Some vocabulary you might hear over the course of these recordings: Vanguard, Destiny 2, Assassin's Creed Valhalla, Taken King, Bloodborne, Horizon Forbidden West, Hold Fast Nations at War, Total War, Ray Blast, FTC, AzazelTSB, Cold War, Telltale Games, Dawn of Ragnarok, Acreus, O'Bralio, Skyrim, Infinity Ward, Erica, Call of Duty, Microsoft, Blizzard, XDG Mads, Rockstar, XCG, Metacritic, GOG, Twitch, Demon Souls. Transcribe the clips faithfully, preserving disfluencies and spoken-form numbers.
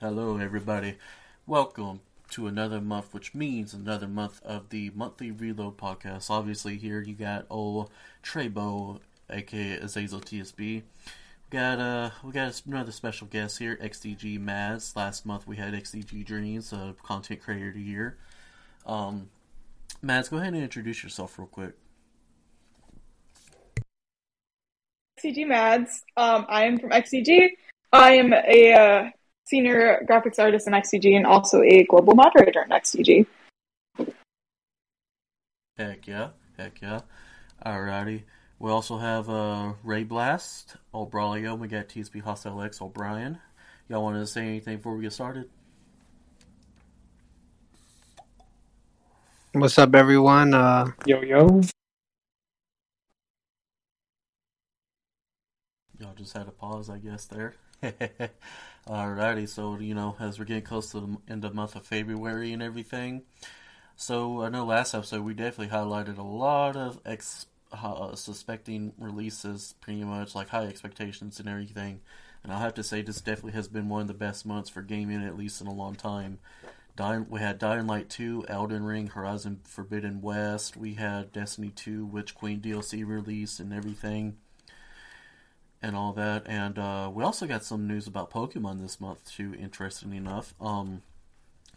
Hello everybody, welcome to another month, which means another month of the Monthly Reload Podcast. Obviously here you got old Trebo, aka AzazelTSB. We got uh, we got another special guest here, X D G Mads. Last month we had X D G Dreams, uh, Content Creator of the Year. Um, Mads, go ahead and introduce yourself real quick. X D G Mads, um, I am from X C G. I am a... Uh... Senior graphics artist in X D G and also a global moderator in X D G. Heck yeah, heck yeah. Alrighty. We also have uh, Ray Blast, O'Bralio. We got T S P Hostile X O'Brien. Y'all want to say anything before we get started? What's up, everyone? Uh, yo, yo. Y'all just had a pause, I guess, there. Alrighty, so, you know, as we're getting close to the end of the month of February and everything, so I know last episode we definitely highlighted a lot of ex- uh, suspecting releases, pretty much, like high expectations and everything, and I'll have to say this definitely has been one of the best months for gaming, at least in a long time. Dying, we had Dying Light two, Elden Ring, Horizon Forbidden West, we had Destiny two, Witch Queen D L C release and everything. And all that, and uh, we also got some news about Pokemon this month too, interesting enough. Um,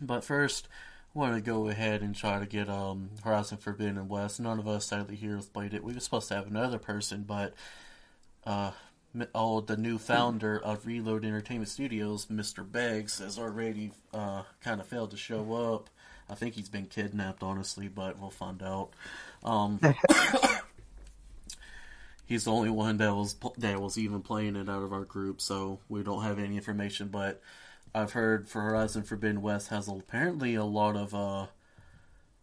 but first, I want to go ahead and try to get um, Horizon Forbidden West. None of us, sadly, here has played it. We were supposed to have another person, but uh, oh, the new founder of Reload Entertainment Studios, Mister Beggs, has already uh, kind of failed to show up. I think he's been kidnapped, honestly, but we'll find out. Um... He's the only one that was that was even playing it out of our group, so we don't have any information. But I've heard for Horizon Forbidden West has apparently a lot of uh,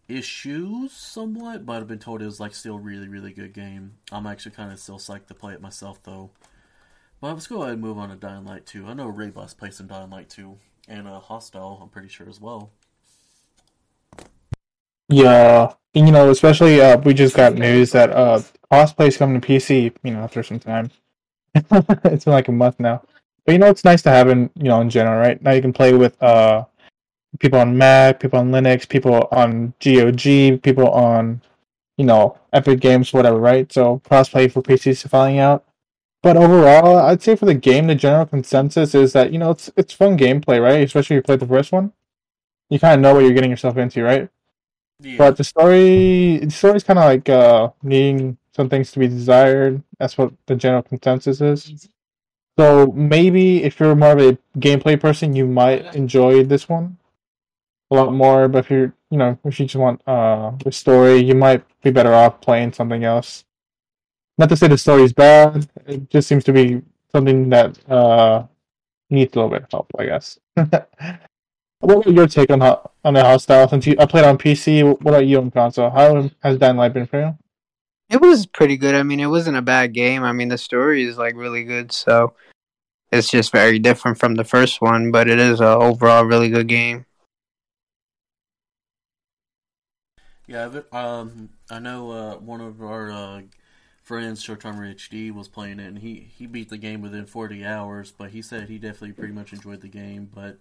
issues, somewhat. But I've been told it was like still a really, really good game. I'm actually kind of still psyched to play it myself, though. But let's go ahead and move on to Dying Light two. I know Ray Blast plays some Dying Light two, and uh, Hostile, I'm pretty sure as well. Yeah, you know, especially uh, we just got news that. Uh, Cosplay's coming to P C, you know, after some time. It's been like a month now. But, you know, it's nice to have in, you know, in general, right? Now you can play with uh, people on Mac, people on Linux, people on G O G, people on, you know, Epic Games, whatever, right? So, crossplay for P C's falling out. But overall, I'd say for the game, the general consensus is that, you know, it's it's fun gameplay, right? Especially if you played the first one. You kind of know what you're getting yourself into, right? Yeah. But the story, the story's kind of like uh, needing some things to be desired. That's what the general consensus is. So maybe if you're more of a gameplay person, you might enjoy this one a lot more. But if you're, you know, if you just want uh, the story, you might be better off playing something else. Not to say the story's bad. It just seems to be something that uh, needs a little bit of help, I guess. What was your take on how, on the Hostile? Since you, I played on P C, what about you on console? How has Dying Light been for you? It was pretty good. I mean, it wasn't a bad game. I mean, the story is, like, really good, so it's just very different from the first one, but it is an overall really good game. Yeah, but, um, I know uh, one of our uh, friends, Short Timer H D, was playing it, and he, he beat the game within forty hours, but he said he definitely pretty much enjoyed the game, but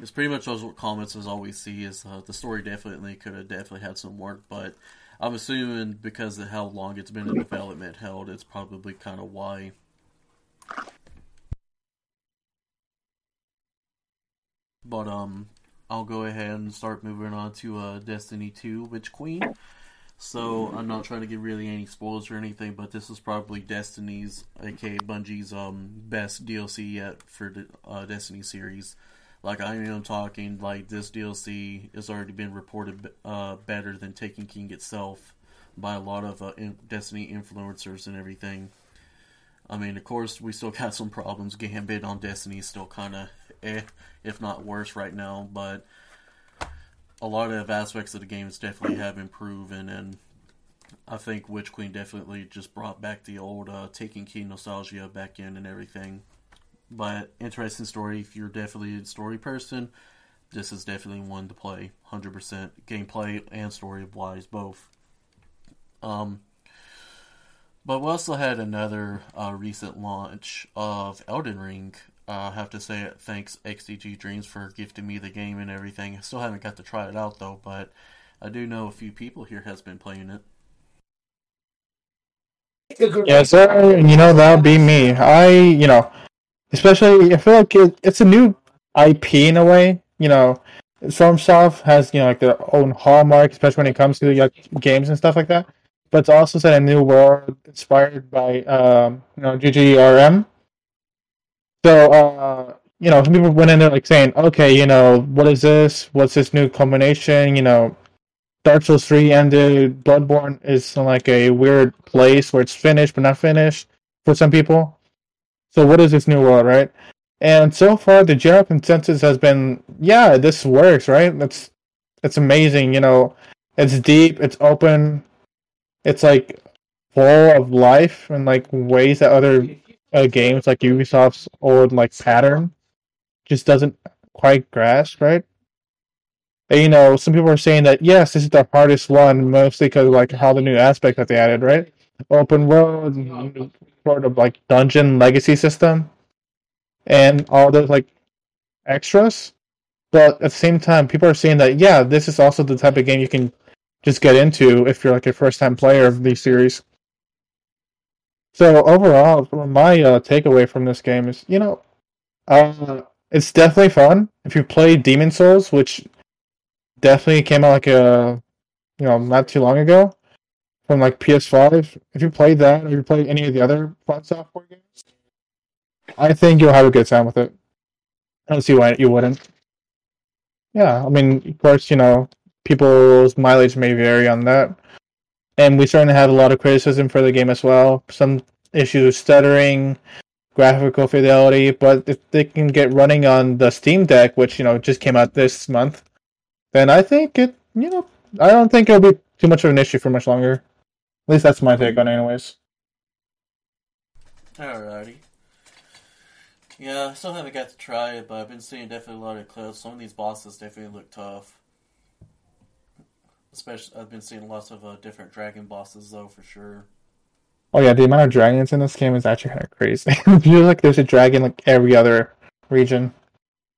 it's pretty much those comments as always see is uh, the story definitely could have definitely had some work, but I'm assuming because of how long it's been in development held, it's probably kind of why. But um, I'll go ahead and start moving on to uh, Destiny two, Witch Queen. So I'm not trying to give really any spoilers or anything, but this is probably Destiny's, aka Bungie's, um best D L C yet for the uh, Destiny series. Like, I am talking, like, this D L C has already been reported uh, better than Taken King itself by a lot of uh, in- Destiny influencers and everything. I mean, of course, we still got some problems. Gambit on Destiny is still kind of eh, if not worse right now, but a lot of aspects of the games definitely have improved, and, and I think Witch Queen definitely just brought back the old uh, Taken King nostalgia back in and everything. But interesting story. If you're definitely a story person, this is definitely one to play. one hundred percent gameplay and story wise, both. Um, But we also had another uh, recent launch of Elden Ring. Uh, I have to say thanks X D G Dreams for gifting me the game and everything. I still haven't got to try it out though, but I do know a few people here has been playing it. Yes, sir. You know, that would be me. I, you know, especially, I feel like it, it's a new I P in a way. You know, Stormsoft has, you know, like their own hallmark, especially when it comes to like games and stuff like that. But it's also set in a new world inspired by, um, you know, G G R M. So, uh, you know, some people went in there like saying, okay, you know, what is this? What's this new combination? You know, Dark Souls three ended. Bloodborne is in like a weird place where it's finished but not finished for some people. So what is this new world, right? And so far, the general consensus has been, yeah, this works, right? That's that's amazing. You know, it's deep, it's open, it's like full of life and like ways that other uh, games like Ubisoft's old like pattern just doesn't quite grasp, right? You know, some people are saying that, yes, this is the hardest one, mostly because of, like, how the new aspect that they added, right? Open world, sort of, like, dungeon legacy system, and all those, like, extras. But at the same time, people are saying that, yeah, this is also the type of game you can just get into if you're, like, a first-time player of these series. So, overall, my uh, takeaway from this game is, you know, uh, it's definitely fun. If you play Demon Souls, which... definitely came out like a, you know, not too long ago, from like P S five. If you played that, or you played any of the other fun software games, I think you'll have a good time with it. I don't see why you wouldn't. Yeah, I mean, of course, you know, people's mileage may vary on that, and we certainly had a lot of criticism for the game as well. Some issues with stuttering, graphical fidelity, but if they can get running on the Steam Deck, which you know just came out this month. Then I think it, you know, I don't think it'll be too much of an issue for much longer. At least that's my take on it anyways. Alrighty. Yeah, I still haven't got to try it, but I've been seeing definitely a lot of clips. Some of these bosses definitely look tough. Especially, I've been seeing lots of uh, different dragon bosses, though, for sure. Oh yeah, the amount of dragons in this game is actually kind of crazy. I feel like there's a dragon like every other region.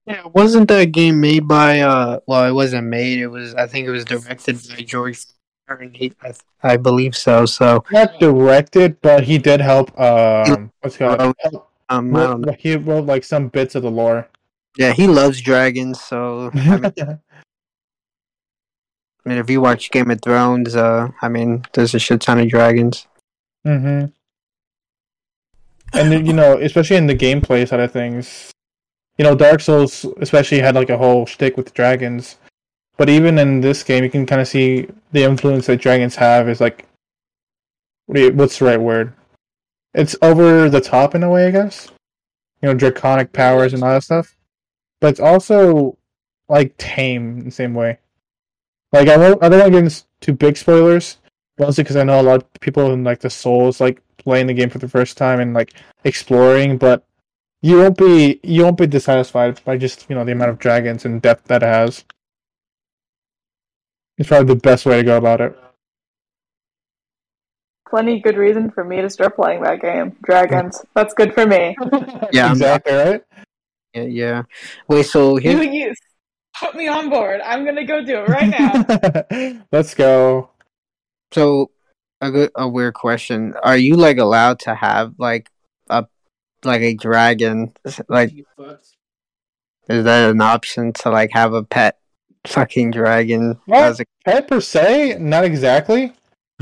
Yeah, wasn't that game made by, uh, well, it wasn't made, it was, I think it was directed by George, and he, I, I believe so, so. Not directed, but he did help, um, what's it called? Um, he, wrote, he wrote, like, some bits of the lore. Yeah, he loves dragons, so, I mean, I mean if you watch Game of Thrones, uh, I mean, there's a shit ton of dragons. Mm-hmm. And, you know, especially in the gameplay side of things. You know, Dark Souls especially had like a whole shtick with dragons, but even in this game, you can kind of see the influence that dragons have is like, what's the right word? It's over the top in a way, I guess. You know, draconic powers and all that stuff, but it's also like tame in the same way. Like I won't, I don't want to get into too big spoilers, mostly because I know a lot of people in like the Souls like playing the game for the first time and like exploring, but. You won't be you won't be dissatisfied by just, you know, the amount of dragons and depth that it has. It's probably the best way to go about it. Plenty good reason for me to start playing that game. Dragons. That's good for me. Yeah, exactly, right? Yeah, yeah. Wait, so here you, you put me on board. I'm gonna go do it right now. Let's go. So a good a weird question. Are you like allowed to have like a like a dragon, like is that an option to like have a pet fucking dragon? Not a pet per se, not exactly,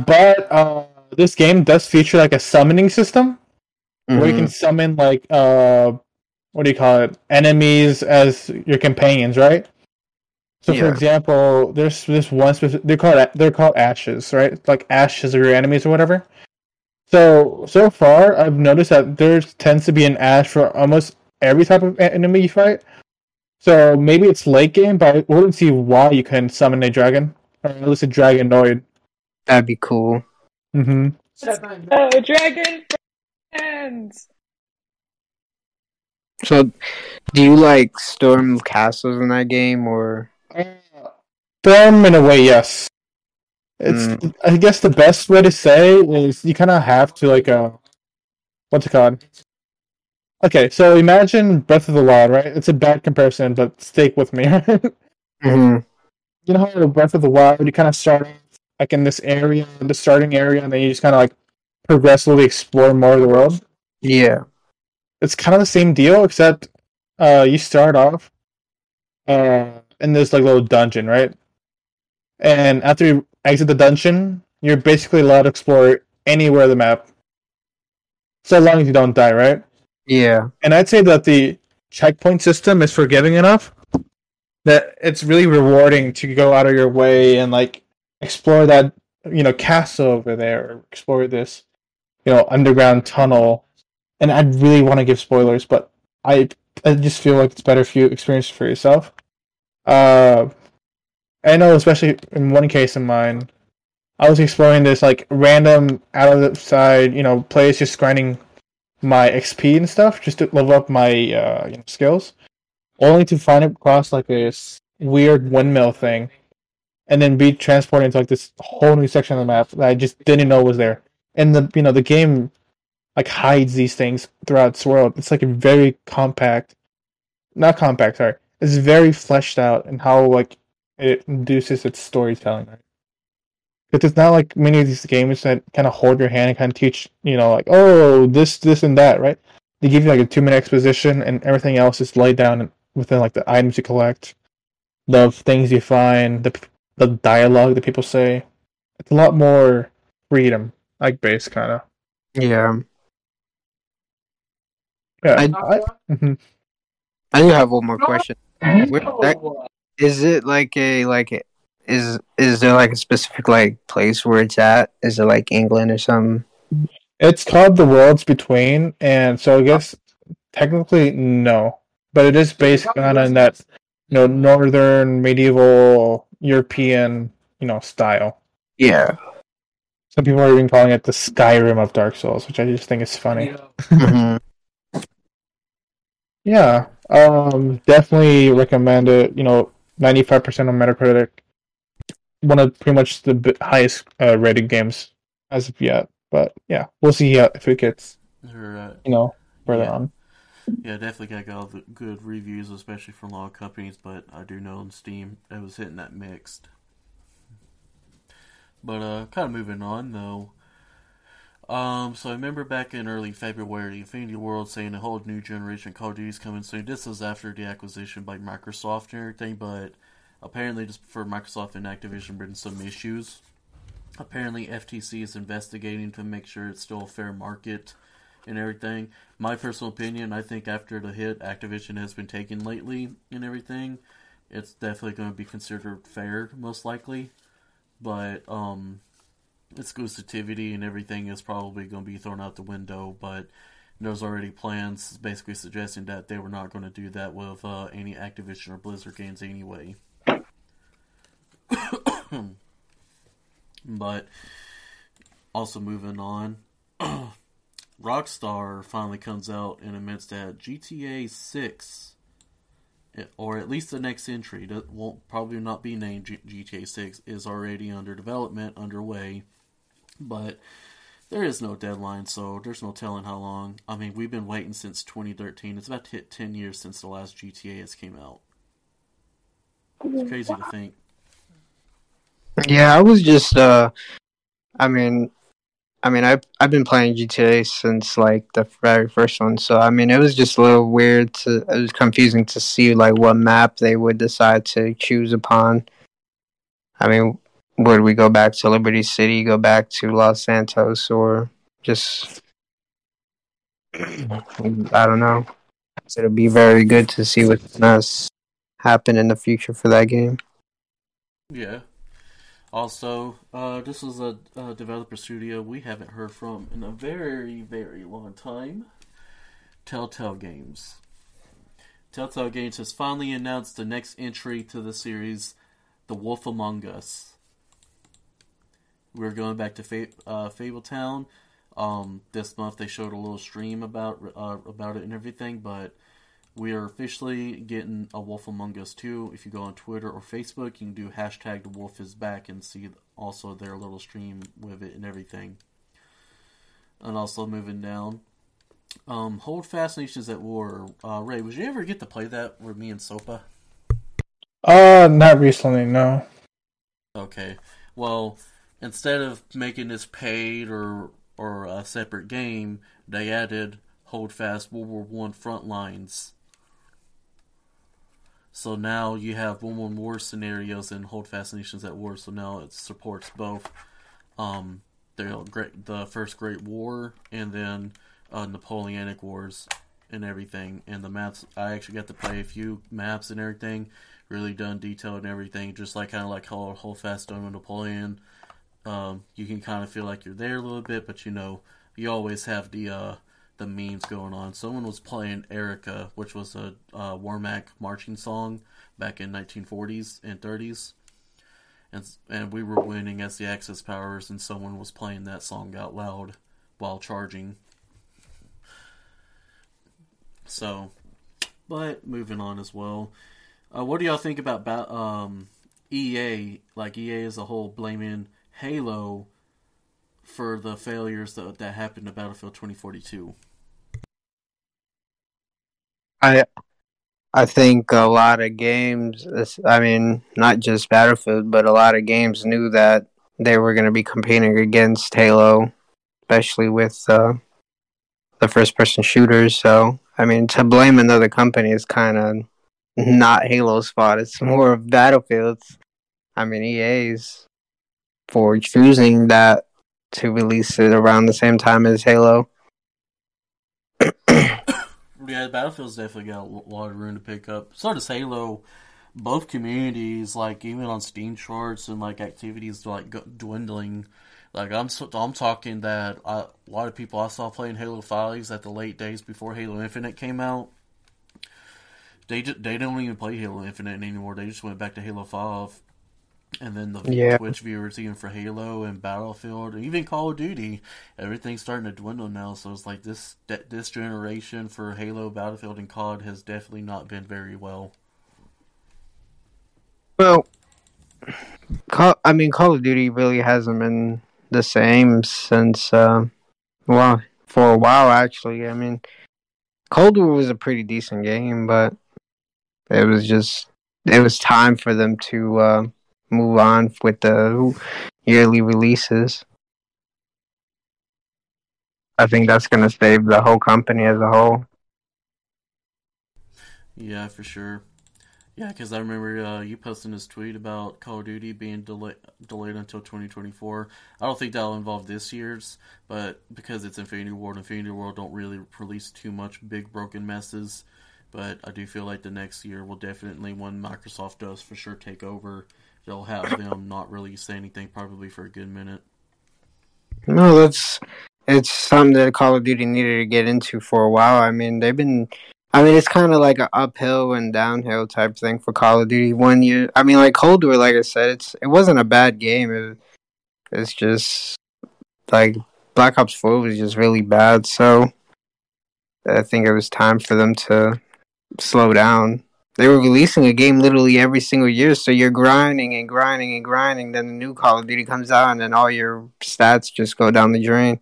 but uh, this game does feature like a summoning system mm-hmm. where you can summon like uh, what do you call it? Enemies as your companions, right? So, yeah. For example, there's this one specific. They're called they're called ashes, right? It's like ashes are your enemies or whatever. So, so far, I've noticed that there tends to be an ash for almost every type of enemy you fight. So, maybe it's late game, but I wouldn't see why you couldn't summon a dragon. Or at least a dragonoid. That'd be cool. Mm-hmm. Oh, dragon friends! So, do you, like, storm castles in that game, or...? Storm, in a way, yes. It's mm. I guess the best way to say is you kind of have to like uh, what's it called? Okay, so imagine Breath of the Wild, right? It's a bad comparison, but stick with me. mm-hmm. You know how in Breath of the Wild you kind of start like in this area, in the starting area, and then you just kind of like progressively explore more of the world. Yeah, it's kind of the same deal, except uh, you start off uh, in this like little dungeon, right? And after you exit the dungeon, you're basically allowed to explore anywhere on the map, so long as you don't die, right? Yeah. And I'd say that the checkpoint system is forgiving enough that it's really rewarding to go out of your way and like explore that, you know, castle over there, or explore this, you know, underground tunnel. And I really want to give spoilers, but I I just feel like it's better if you experience it for yourself. Uh, I know, especially in one case in mine, I was exploring this like random out of the side, you know, place, just grinding my X P and stuff, just to level up my uh, you know, skills, only to find it across like this weird windmill thing, and then be transported into like this whole new section of the map that I just didn't know was there. And the you know the game like hides these things throughout its world. It's like a very compact, not compact, sorry. It's very fleshed out in how like it induces its storytelling. Right? But there's not like many of these games that kind of hold your hand and kind of teach, you know, like, oh, this, this, and that, right? They give you like a two-minute exposition, and everything else is laid down within like the items you collect, the things you find, the the dialogue that people say. It's a lot more freedom, like base kind of. Yeah. Yeah. I, I, mm-hmm. I do have one more question. Where, that, is it like a like a, is is there like a specific like place where it's at? Is it like England or something? It's called The Worlds Between, and so I guess technically no, but it is based on in that, you know, northern medieval European, you know, style. Yeah. Some people are even calling it the Skyrim of Dark Souls, which I just think is funny. Yeah. Yeah, um, definitely recommend it. You know, ninety-five percent on Metacritic. One of pretty much the b- highest uh, rated games as of yet. But yeah, we'll see how, if it gets right. you know further yeah. on. Yeah, definitely got all the good reviews, especially from a lot of companies. But I do know on Steam it was hitting that mixed. But uh, kind of moving on though. Um, so I remember back in early February, Infinity Ward saying a whole new generation of Call of Duty is coming soon. This was after the acquisition by Microsoft and everything, but apparently just for Microsoft and Activision been some issues. Apparently F T C is investigating to make sure it's still a fair market and everything. My personal opinion, I think after the hit Activision has been taking lately and everything, it's definitely going to be considered fair, most likely. But, um... exclusivity and everything is probably going to be thrown out the window, but there's already plans basically suggesting that they were not going to do that with uh, any Activision or Blizzard games anyway. But also moving on, Rockstar finally comes out and admits that G T A six, or at least the next entry that won't probably not be named G T A six, is already under development, underway. But there is no deadline, so there's no telling how long. I mean, we've been waiting since twenty thirteen. It's about to hit ten years since the last G T A has came out. It's crazy to think. Yeah, I was just, uh, I mean, I mean, I've, I've been playing G T A since, like, the very first one. So, I mean, it was just a little weird to, it was confusing to see, like, what map they would decide to choose upon. I mean, would we go back to Liberty City, go back to Los Santos, or just, I don't know. So it'll be very good to see what's going to happen in the future for that game. Yeah. Also, uh, this is a, a developer studio we haven't heard from in a very, very long time. Telltale Games. Telltale Games has finally announced the next entry to the series, The Wolf Among Us. We're going back to Fa- uh, Fabletown. Um, this month they showed a little stream about uh, about it and everything, but We are officially getting a Wolf Among Us two. If you go on Twitter or Facebook, you can do hashtag the Wolf is back and see also their little stream with it and everything. And also moving down, um, Hold Fast Nations at War. Uh, Ray, would you ever get to play that with me and Sopa? Uh, not recently, no. Okay, well, instead of making this paid or or a separate game, they added Hold Fast World War One Frontlines. So now you have World War One war scenarios and Hold Fast Nations at War. So now it supports both um, the great, the First Great War and then uh, Napoleonic Wars and everything. And the maps, I actually got to play a few maps and everything, really done detailed and everything, just like kind of like how Hold Fast done with Napoleon. Um, you can kind of feel like you're there a little bit, but you know you always have the. Uh, the memes going on. Someone was playing Erica, which was a uh, Warmac marching song back in nineteen forties and thirties, and and we were winning as the Axis powers, and someone was playing that song out loud while charging. So, but moving on as well, uh, what do y'all think about um, E A? Like E A as a whole blaming Halo for the failures that that happened to Battlefield twenty forty-two. I I think a lot of games, I mean, not just Battlefield, but a lot of games knew that they were going to be competing against Halo, especially with uh, the first-person shooters. So, I mean, to blame another company is kind of not Halo's fault. It's more of Battlefield's. I mean, E A's for choosing that to release it around the same time as Halo. Yeah, Battlefield's definitely got a lot of room to pick up. So does Halo. Both communities, like even on Steam charts and like activities, like dwindling. Like I'm, I'm talking that I, a lot of people I saw playing Halo fives at the late days before Halo Infinite came out. They just, they don't even play Halo Infinite anymore. They just went back to Halo five. And then the yeah. Twitch viewers, even for Halo and Battlefield, and even Call of Duty, everything's starting to dwindle now. So it's like this this generation for Halo, Battlefield, and C O D has definitely not been very well. Well, Call, I mean, Call of Duty really hasn't been the same since, uh, well, for a while, actually. I mean, Cold War was a pretty decent game, but it was just, it was time for them to... Uh, move on with the yearly releases. I think that's going to save the whole company as a whole. Yeah, for sure. Yeah, because I remember uh, you posting this tweet about Call of Duty being delay- delayed until twenty twenty-four. I don't think that'll involve this year's, but because it's Infinity Ward, Infinity Ward don't really release too much big broken messes, but I do feel like the next year will definitely, when Microsoft does for sure take over, they'll have them not really say anything probably for a good minute. No, that's it's something that Call of Duty needed to get into for a while. I mean, they've been, I mean, it's kind of like an uphill and downhill type thing for Call of Duty. One year, I mean, like Cold War, like I said, it's it wasn't a bad game. It, it's just like Black Ops four was just really bad. So I think it was time for them to slow down. They were releasing a game literally every single year, so you're grinding and grinding and grinding, then the new Call of Duty comes out, and then all your stats just go down the drain.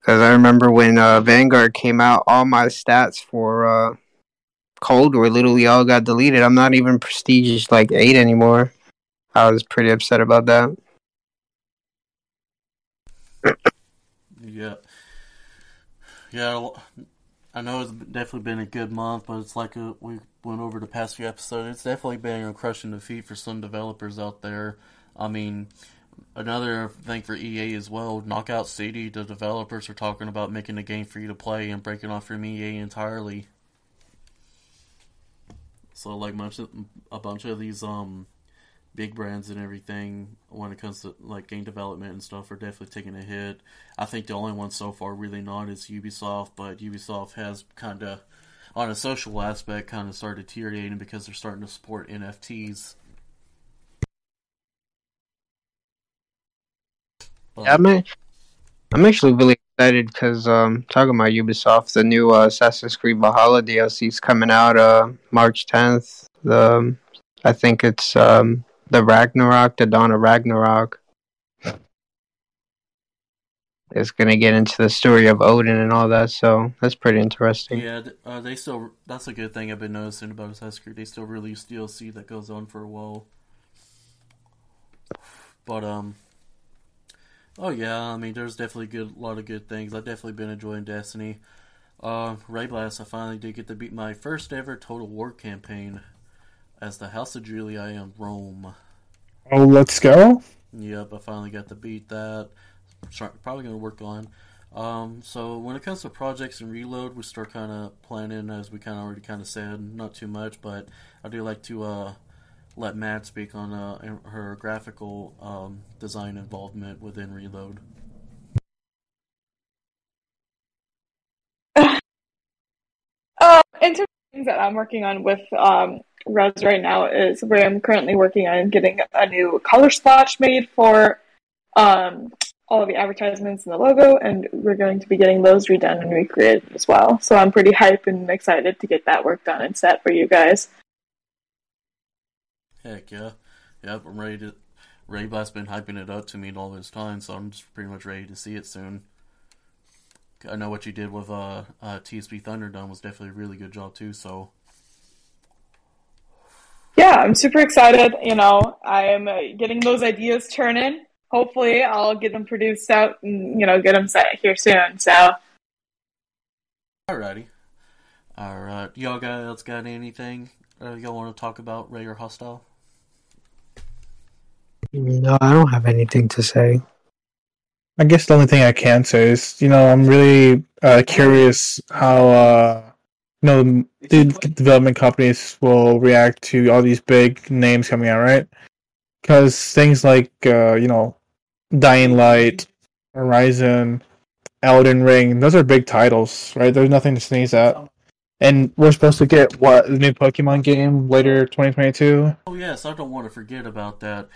Because I remember when uh, Vanguard came out, all my stats for uh, Cold War literally all got deleted. I'm not even prestigious like eight anymore. I was pretty upset about that. Yeah. Yeah, well... I know it's definitely been a good month, but it's like a, we went over the past few episodes. It's definitely been a crushing defeat for some developers out there. I mean, another thing for E A as well, Knockout City, the developers are talking about making a game for you to play and breaking off from E A entirely. So, like, much a bunch of these um, big brands and everything, when it comes to, like, game development and stuff, are definitely taking a hit. I think the only one so far really not is Ubisoft, but Ubisoft has kind of, on a social aspect, kind of started deteriorating because they're starting to support N F Ts. But, yeah, I'm, I'm actually really excited because um, talking about Ubisoft, the new uh, Assassin's Creed Valhalla D L C is coming out uh, March tenth. The I think it's um, the Ragnarok, the Dawn of Ragnarok. It's gonna get into the story of Odin and all that, so that's pretty interesting. Yeah, uh, they still. That's a good thing I've been noticing about Assassin's Creed. They still release D L C that goes on for a while. But um, oh yeah, I mean, there's definitely good, a lot of good things. I've definitely been enjoying Destiny. Uh, Ray Blast, I finally did get to beat my first ever Total War campaign as the House of Julia in Rome. Oh, let's go! Yep, I finally got to beat that. Probably going to work on. Um, so when it comes to projects and reload, we start kind of planning, as we kind of already kind of said, not too much, but I do like to uh, let Matt speak on uh, her graphical um, design involvement within reload. Uh, in terms of things that I'm working on with um, Res right now is where I'm currently working on getting a new color splash made for um, all of the advertisements and the logo, and we're going to be getting those redone and recreated as well. So I'm pretty hyped and excited to get that work done and set for you guys. Heck yeah. Yep, I'm ready to... Ray Blast's been hyping it up to me all this time, so I'm just pretty much ready to see it soon. I know what you did with uh, uh, T S P Thunderdome was definitely a really good job too, so... Yeah, I'm super excited. You know, I'm getting those ideas churning. Hopefully, I'll get them produced out and, you know, get them set here soon, so. Alrighty. Alright. Y'all else got anything uh, y'all want to talk about, Ray or Hostile? No, I don't have anything to say. I guess the only thing I can say is, you know, I'm really uh, curious how, uh, you know, the development companies will react to all these big names coming out, right? Because things like, uh, you know, Dying Light, Horizon, Elden Ring, those are big titles, right? There's nothing to sneeze at. And we're supposed to get, what, the new Pokemon game later twenty twenty-two? Oh, yes, I don't want to forget about that.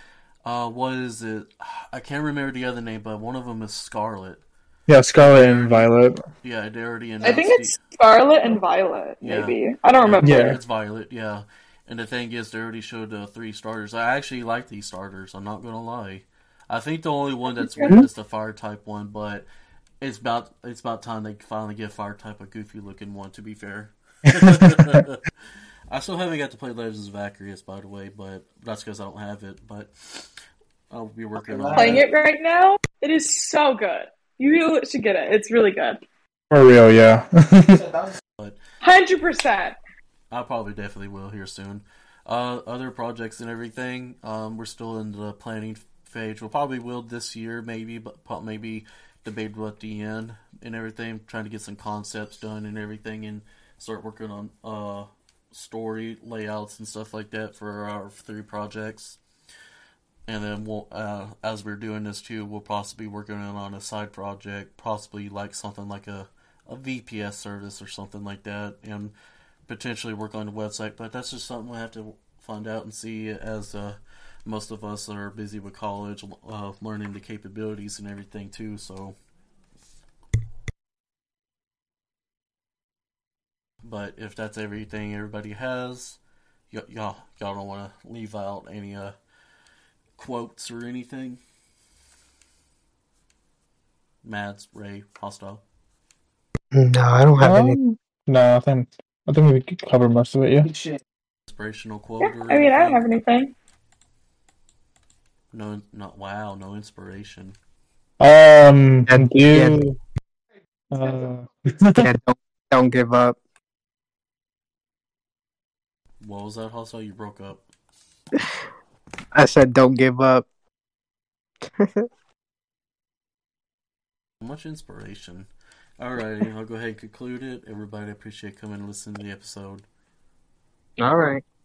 Uh, what is it? I can't remember the other name, but one of them is Scarlet. Yeah, Scarlet and Violet. Yeah, they already announced I think it's the... Scarlet and Violet, maybe. Yeah. I don't remember. Yeah, it's Violet, yeah. And the thing is, they already showed the uh, three starters. I actually like these starters. I'm not going to lie. I think the only one that's weird is the fire-type one, but it's about it's about time they finally get fire-type a goofy-looking one, to be fair. I still haven't got to play Legends of Acreus, by the way, but that's because I don't have it, but I'll be working I'm on it. I'm playing that. It right now. It is so good. You should get it. It's really good. For real, yeah. But, one hundred percent. I probably definitely will here soon. Uh, other projects and everything, um, we're still in the planning phase. We'll probably will this year, maybe, but maybe debate about the end and everything. Trying to get some concepts done and everything, and start working on uh, story layouts and stuff like that for our three projects. And then we'll, uh, as we're doing this too, we'll possibly be working on a side project, possibly like something like a, a V P S service or something like that, and potentially work on the website, but that's just something we'll have to find out and see, as uh, most of us are busy with college, uh, learning the capabilities and everything too, so. But if that's everything everybody has, y- y'all, y'all don't want to leave out any uh, quotes or anything? Mads, Ray, Hostile? No, I don't have um, any. No, I think... I think we could cover most of it, yeah. Inspirational quote. Yeah, I mean, I don't have anything. No, not wow. No inspiration. Um, and you. Yeah. Uh... yeah, don't, don't give up. What was that, Hustle? You broke up. I said, don't give up. Much inspiration. Alrighty, I'll go ahead and conclude it. Everybody, I appreciate coming and listening to the episode. Alright.